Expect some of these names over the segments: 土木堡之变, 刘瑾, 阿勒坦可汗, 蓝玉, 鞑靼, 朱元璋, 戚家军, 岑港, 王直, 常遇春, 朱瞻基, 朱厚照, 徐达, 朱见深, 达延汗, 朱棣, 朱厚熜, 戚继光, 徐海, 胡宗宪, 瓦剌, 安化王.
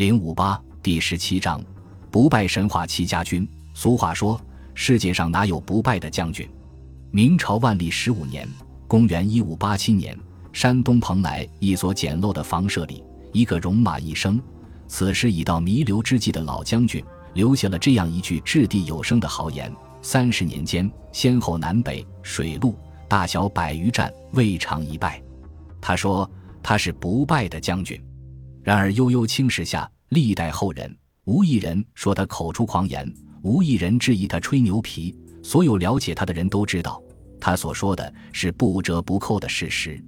058第17章不败神话戚家军。俗话说，世界上哪有不败的将军？明朝万历15年，公元1587年，山东蓬莱一所简陋的房舍里，一个戎马一生，此时已到弥留之际的老将军留下了这样一句掷地有声的豪言：30年间，先后南北水陆大小100余战，未尝一败。他说他是不败的将军。然而悠悠青史下，历代后人无一人说他口出狂言，无一人质疑他吹牛皮。所有了解他的人都知道，他所说的是不折不扣的事实。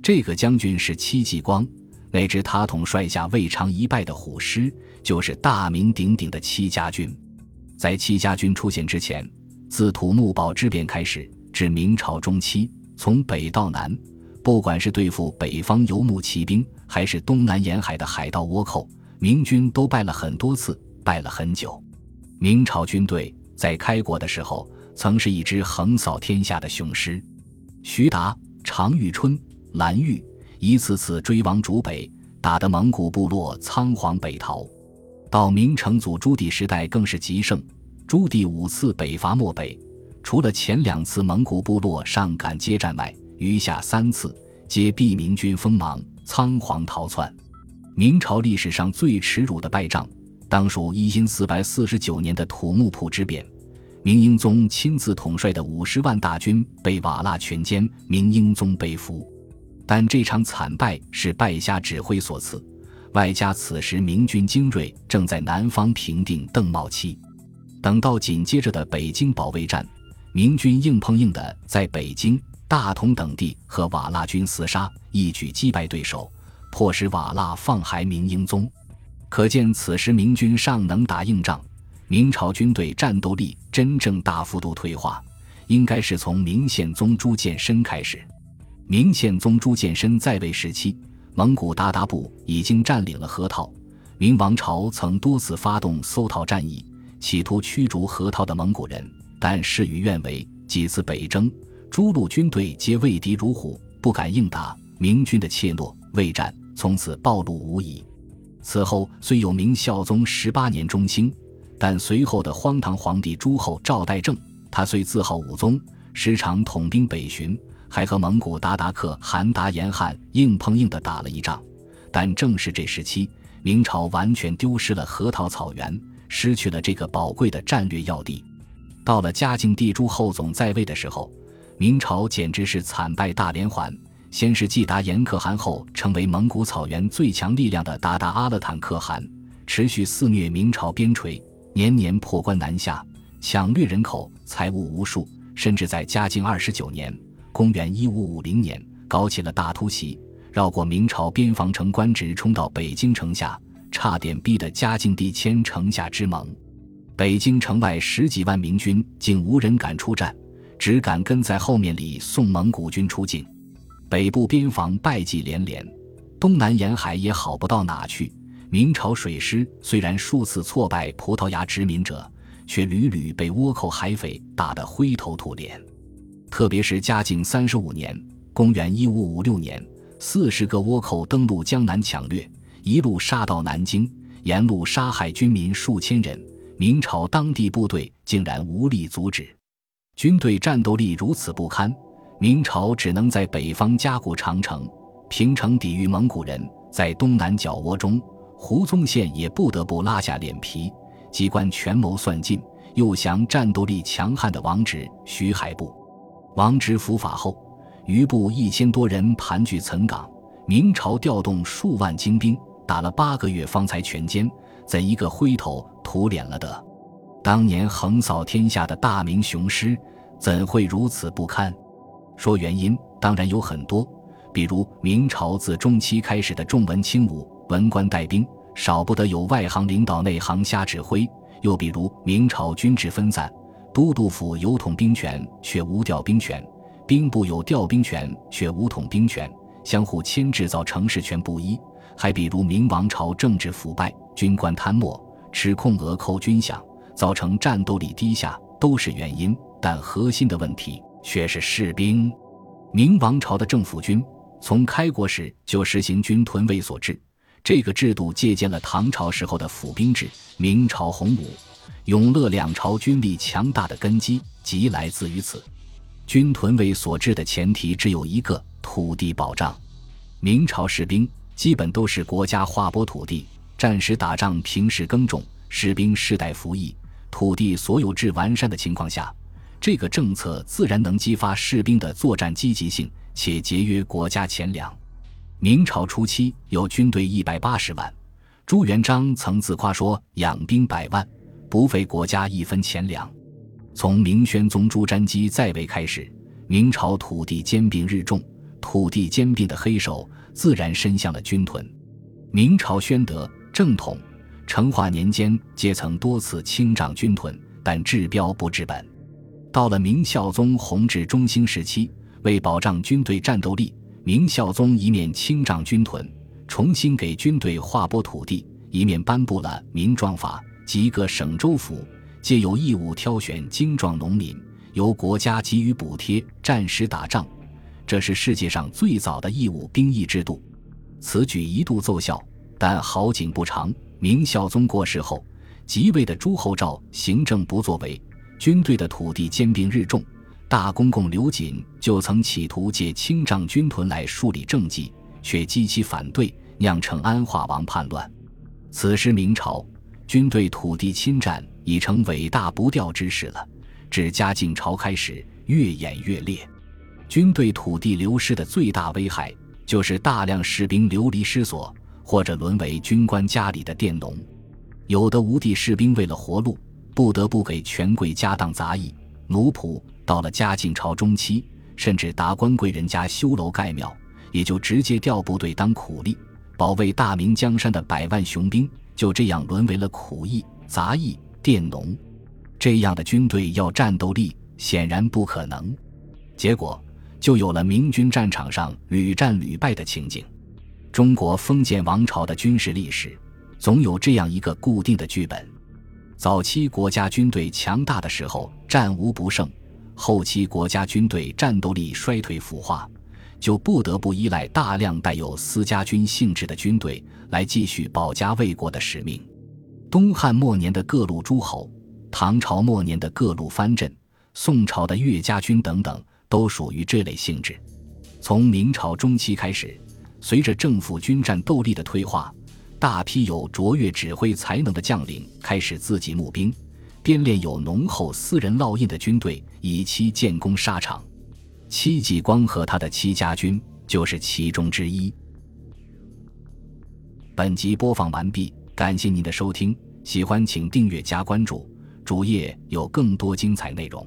这个将军是戚继光，那支他统帅下未尝一败的虎师，就是大名鼎鼎的戚家军。在戚家军出现之前，自土木堡之变开始至明朝中期，从北到南，不管是对付北方游牧骑兵，还是东南沿海的海盗倭寇，明军都败了很多次，败了很久。明朝军队在开国的时候，曾是一支横扫天下的雄师。徐达、常遇春、蓝玉一次次追亡逐北，打得蒙古部落仓皇北逃。到明成祖朱棣时代更是极盛，朱棣5次北伐漠北，除了前2次蒙古部落上赶接战外，余下3次皆避明军锋芒，仓皇逃窜。明朝历史上最耻辱的败仗，当属1449年的土木堡之变。明英宗亲自统帅的50万大军被瓦剌全歼，明英宗被俘。但这场惨败是败家指挥所赐，外加此时明军精锐正在南方平定邓茂期。等到紧接着的北京保卫战，明军硬碰硬的在北京、大同等地和瓦剌军厮杀，一举击败对手，迫使瓦剌放还明英宗。可见此时明军尚能打硬仗，明朝军队战斗力真正大幅度退化，应该是从明宪宗朱见深开始。明宪宗朱见深在位时期，蒙古鞑靼部已经占领了河套。明王朝曾多次发动搜讨战役，企图驱逐河套的蒙古人，但事与愿违。几次北征，诸路军队皆畏敌如虎，不敢应答，明军的怯懦畏战从此暴露无遗。此后虽有明孝宗18年中兴，但随后的荒唐皇帝朱厚照代正，他虽自号武宗，时常统兵北巡，还和蒙古鞑靼克汗达延汗硬碰硬地打了一仗。但正是这时期，明朝完全丢失了河套草原，失去了这个宝贵的战略要地。到了嘉靖帝朱厚熜在位的时候，明朝简直是惨败大连环。先是继达延可汗后成为蒙古草原最强力量的鞑靼阿勒坦可汗，持续肆虐明朝边陲，年年破关南下，抢掠人口财物无数，甚至在嘉靖29年公元1550年搞起了大突袭，绕过明朝边防城关直冲到北京城下，差点逼得嘉靖帝迁城下之盟。北京城外10几万明军竟无人敢出战，只敢跟在后面里送蒙古军出境。北部边防败绩连连，东南沿海也好不到哪去。明朝水师虽然数次挫败葡萄牙殖民者，却屡屡被倭寇海匪打得灰头土脸。特别是嘉靖35年公元1556年，40个倭寇登陆江南抢掠，一路杀到南京，沿路杀害军民数千人，明朝当地部队竟然无力阻止。军队战斗力如此不堪，明朝只能在北方加固长城，平城抵御蒙古人。在东南角窝中，胡宗宪也不得不拉下脸皮，机关权谋算尽，诱降战斗力强悍的王直、徐海部。王直伏法后，余部1000多人盘踞岑港，明朝调动数万精兵，打了8个月方才全歼，怎一个灰头土脸了得？当年横扫天下的大明雄师，怎会如此不堪？说原因当然有很多，比如明朝自中期开始的重文轻武，文官带兵，少不得有外行领导内行瞎指挥；又比如明朝军制分散，都督府有统兵权却无调兵权，兵部有调兵权却无统兵权，相互牵制造成事权不一；还比如明王朝政治腐败，军官贪墨，吃空额扣军饷，造成战斗力低下，都是原因。但核心的问题却是士兵。明王朝的政府军从开国时就实行军屯卫所制，这个制度借鉴了唐朝时候的府兵制，明朝洪武、永乐两朝军力强大的根基即来自于此。军屯位所致的前提只有一个，土地保障。明朝士兵基本都是国家划拨土地，战时打仗，平时耕种，士兵世代服役，土地所有制完善的情况下，这个政策自然能激发士兵的作战积极性，且节约国家钱粮。明朝初期有军队180万，朱元璋曾自夸说养兵100万，不费国家一分钱粮。从明宣宗朱瞻基在位开始，明朝土地兼并日重，土地兼并的黑手自然伸向了军屯。明朝宣德、正统、成化年间皆曾多次清掌军屯，但治标不治本。到了明孝宗弘治中兴时期，为保障军队战斗力，明孝宗一面清掌军屯，重新给军队划拨土地，一面颁布了民壮法，即各省州府皆有义务挑选精壮农民，由国家给予补贴，战时打仗。这是世界上最早的义务兵役制度。此举一度奏效，但好景不长，明孝宗过世后，即位的朱厚照行政不作为，军队的土地兼并日重，大公公刘瑾就曾企图借清障军屯来树立政绩，却激起反对，酿成安化王叛乱。此时明朝军队土地侵占已成尾大不掉之势了，至嘉靖朝开始越演越烈。军队土地流失的最大危害就是大量士兵流离失所，或者沦为军官家里的佃农。有的无地士兵为了活路，不得不给权贵家当杂役、奴仆，到了嘉靖朝中期，甚至达官贵人家修楼盖庙，也就直接调部队当苦力，保卫大明江山的100万雄兵，就这样沦为了苦役、杂役、佃农。这样的军队要战斗力，显然不可能。结果，就有了明军战场上屡战屡败的情景。中国封建王朝的军事历史，总有这样一个固定的剧本。早期国家军队强大的时候，战无不胜，后期国家军队战斗力衰退腐化，就不得不依赖大量带有私家军性质的军队来继续保家卫国的使命。东汉末年的各路诸侯，唐朝末年的各路藩镇，宋朝的岳家军等等，都属于这类性质。从明朝中期开始，随着政府军战斗力的退化，大批有卓越指挥才能的将领开始自己募兵，编练有浓厚私人烙印的军队，以期建功沙场。戚继光和他的戚家军就是其中之一。本集播放完毕，感谢您的收听，喜欢请订阅加关注，主页有更多精彩内容。